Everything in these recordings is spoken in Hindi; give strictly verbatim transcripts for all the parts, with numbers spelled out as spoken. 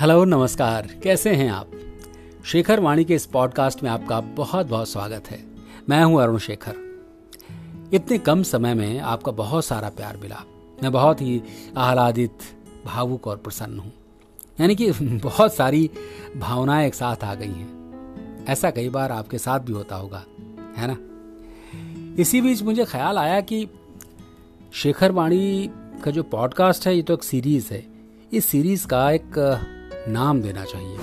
हेलो नमस्कार, कैसे हैं आप। शेखर वाणी के इस पॉडकास्ट में आपका बहुत बहुत स्वागत है। मैं हूं अरुण शेखर। इतने कम समय में आपका बहुत सारा प्यार मिला। मैं बहुत ही आह्लादित, भावुक और प्रसन्न हूं। यानी कि बहुत सारी भावनाएं एक साथ आ गई हैं। ऐसा कई बार आपके साथ भी होता होगा, है ना। इसी बीच मुझे ख्याल आया कि शेखर वाणी का जो पॉडकास्ट है, ये तो एक सीरीज़ है। इस सीरीज़ का एक नाम देना चाहिए,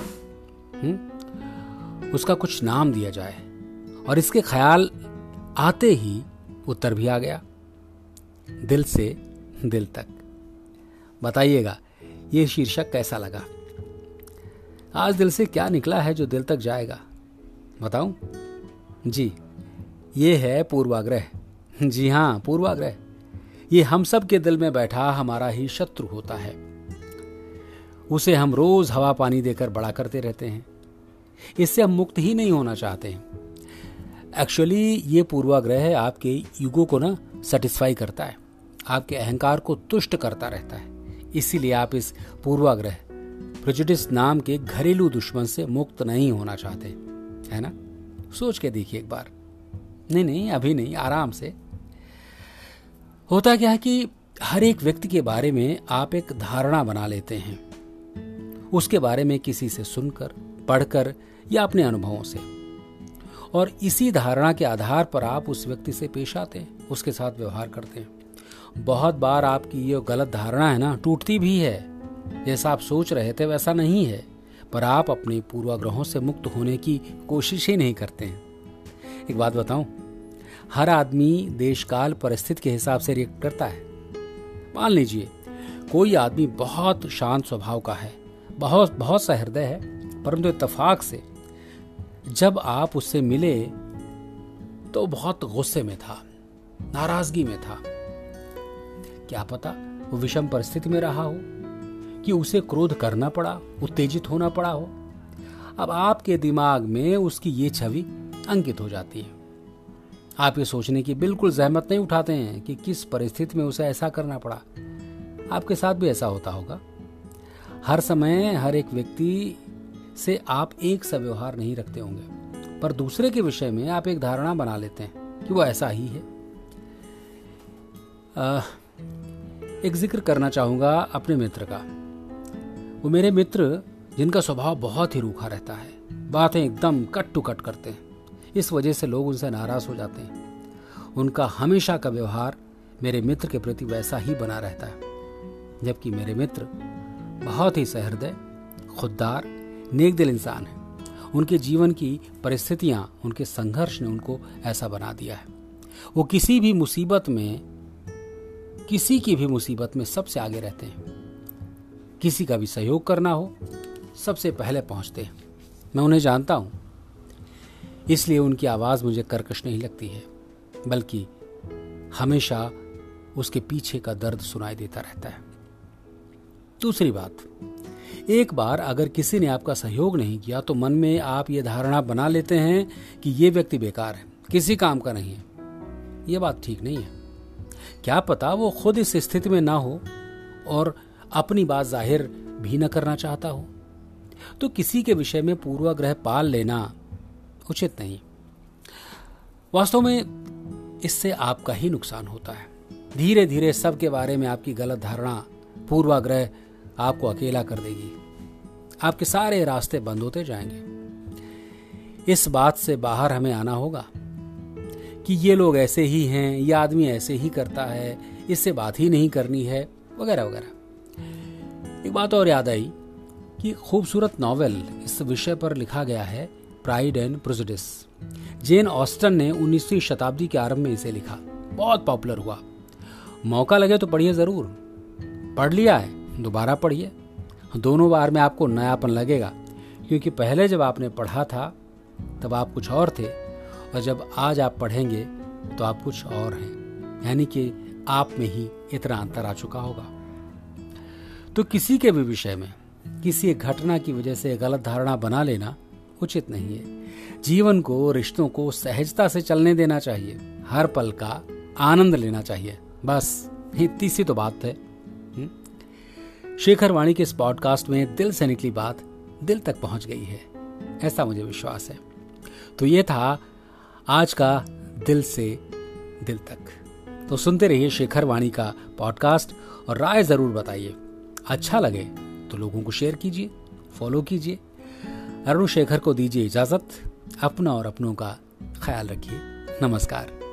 हुँ? उसका कुछ नाम दिया जाए। और इसके ख्याल आते ही उत्तर भी आ गया, दिल से दिल तक। बताइएगा ये शीर्षक कैसा लगा। आज दिल से क्या निकला है जो दिल तक जाएगा, बताऊं? जी, ये है पूर्वाग्रह। जी हाँ, पूर्वाग्रह। ये हम सब के दिल में बैठा हमारा ही शत्रु होता है। उसे हम रोज हवा पानी देकर बड़ा करते रहते हैं। इससे हम मुक्त ही नहीं होना चाहते हैं। एक्चुअली ये पूर्वाग्रह आपके ईगो को ना सेटिस्फाई करता है, आपके अहंकार को तुष्ट करता रहता है। इसीलिए आप इस पूर्वाग्रह, प्रेजुडिस नाम के घरेलू दुश्मन से मुक्त नहीं होना चाहते, है ना। सोच के देखिए एक बार। नहीं नहीं अभी नहीं, आराम से। होता क्या है कि हर एक व्यक्ति के बारे में आप एक धारणा बना लेते हैं, उसके बारे में किसी से सुनकर, पढ़कर या अपने अनुभवों से। और इसी धारणा के आधार पर आप उस व्यक्ति से पेश आते हैं, उसके साथ व्यवहार करते हैं। बहुत बार आपकी ये गलत धारणा है ना, टूटती भी है। जैसा आप सोच रहे थे वैसा नहीं है, पर आप अपने पूर्वाग्रहों से मुक्त होने की कोशिश ही नहीं करते हैं। एक बात बताऊं, हर आदमी देश काल परिस्थिति के हिसाब से रिएक्ट करता है। मान लीजिए कोई आदमी बहुत शांत स्वभाव का है, बहुत बहुत सहृदय है, परंतु इत्तेफाक से जब आप उससे मिले तो बहुत गुस्से में था, नाराजगी में था। क्या पता वो विषम परिस्थिति में रहा हो कि उसे क्रोध करना पड़ा, उत्तेजित होना पड़ा हो। अब आपके दिमाग में उसकी ये छवि अंकित हो जाती है। आप ये सोचने की बिल्कुल जहमत नहीं उठाते हैं कि किस परिस्थिति में उसे ऐसा करना पड़ा। आपके साथ भी ऐसा होता होगा। हर समय हर एक व्यक्ति से आप एक सा व्यवहार नहीं रखते होंगे, पर दूसरे के विषय में आप एक धारणा बना लेते हैं कि वो ऐसा ही है। आ, एक जिक्र करना चाहूँगा अपने मित्र का। वो मेरे मित्र जिनका स्वभाव बहुत ही रूखा रहता है, बातें एकदम कट टू कट करते हैं। इस वजह से लोग उनसे नाराज हो जाते हैं। उनका हमेशा का व्यवहार मेरे मित्र के प्रति वैसा ही बना रहता है, जबकि मेरे मित्र बहुत ही सहृदय, खुददार, नेक दिल इंसान है। उनके जीवन की परिस्थितियां, उनके संघर्ष ने उनको ऐसा बना दिया है। वो किसी भी मुसीबत में, किसी की भी मुसीबत में सबसे आगे रहते हैं। किसी का भी सहयोग करना हो, सबसे पहले पहुंचते हैं। मैं उन्हें जानता हूं, इसलिए उनकी आवाज़ मुझे कर्कश नहीं लगती है, बल्कि हमेशा उसके पीछे का दर्द सुनाई देता रहता है। दूसरी बात, एक बार अगर किसी ने आपका सहयोग नहीं किया तो मन में आप ये धारणा बना लेते हैं कि ये व्यक्ति बेकार है, किसी काम का नहीं है। ये बात ठीक नहीं है। क्या पता वो खुद इस स्थिति में ना हो और अपनी बात जाहिर भी न करना चाहता हो। तो किसी के विषय में पूर्वाग्रह पाल लेना उचित नहीं। वास्तव में इससे आपका ही नुकसान होता है। धीरे धीरे सबके बारे में आपकी गलत धारणा, पूर्वाग्रह आपको अकेला कर देगी। आपके सारे रास्ते बंद होते जाएंगे। इस बात से बाहर हमें आना होगा कि ये लोग ऐसे ही हैं, ये आदमी ऐसे ही करता है, इससे बात ही नहीं करनी है, वगैरह वगैरह। एक बात और याद आई कि खूबसूरत नॉवेल इस विषय पर लिखा गया है, Pride and Prejudice. Jane Austen ने उन्नीसवीं शताब्दी के आरंभ में इसे लिखा। बहुत पॉपुलर हुआ। मौका लगे तो पढ़िए ज़रूर। पढ़ लिया है, दोबारा पढ़िए। दोनों बार में आपको नयापन लगेगा, क्योंकि पहले जब आपने पढ़ा था तब आप कुछ और थे, और जब आज आप पढ़ेंगे तो आप कुछ और हैं। यानी कि आप में ही इतना अंतर आ चुका होगा। तो किसी के भी विषय में किसी एक घटना की वजह से गलत धारणा बना लेना उचित नहीं है। जीवन को, रिश्तों को सहजता से चलने देना चाहिए। हर पल का आनंद लेना चाहिए। बस इतनी सी तो बात है। शेखरवाणी के इस पॉडकास्ट में दिल से निकली बात दिल तक पहुंच गई है, ऐसा मुझे विश्वास है। तो ये था आज का दिल से दिल तक। तो सुनते रहिए शेखरवाणी का पॉडकास्ट और राय ज़रूर बताइए। अच्छा लगे तो लोगों को शेयर कीजिए, फॉलो कीजिए। अरुण शेखर को दीजिए इजाज़त। अपना और अपनों का ख्याल रखिए। नमस्कार।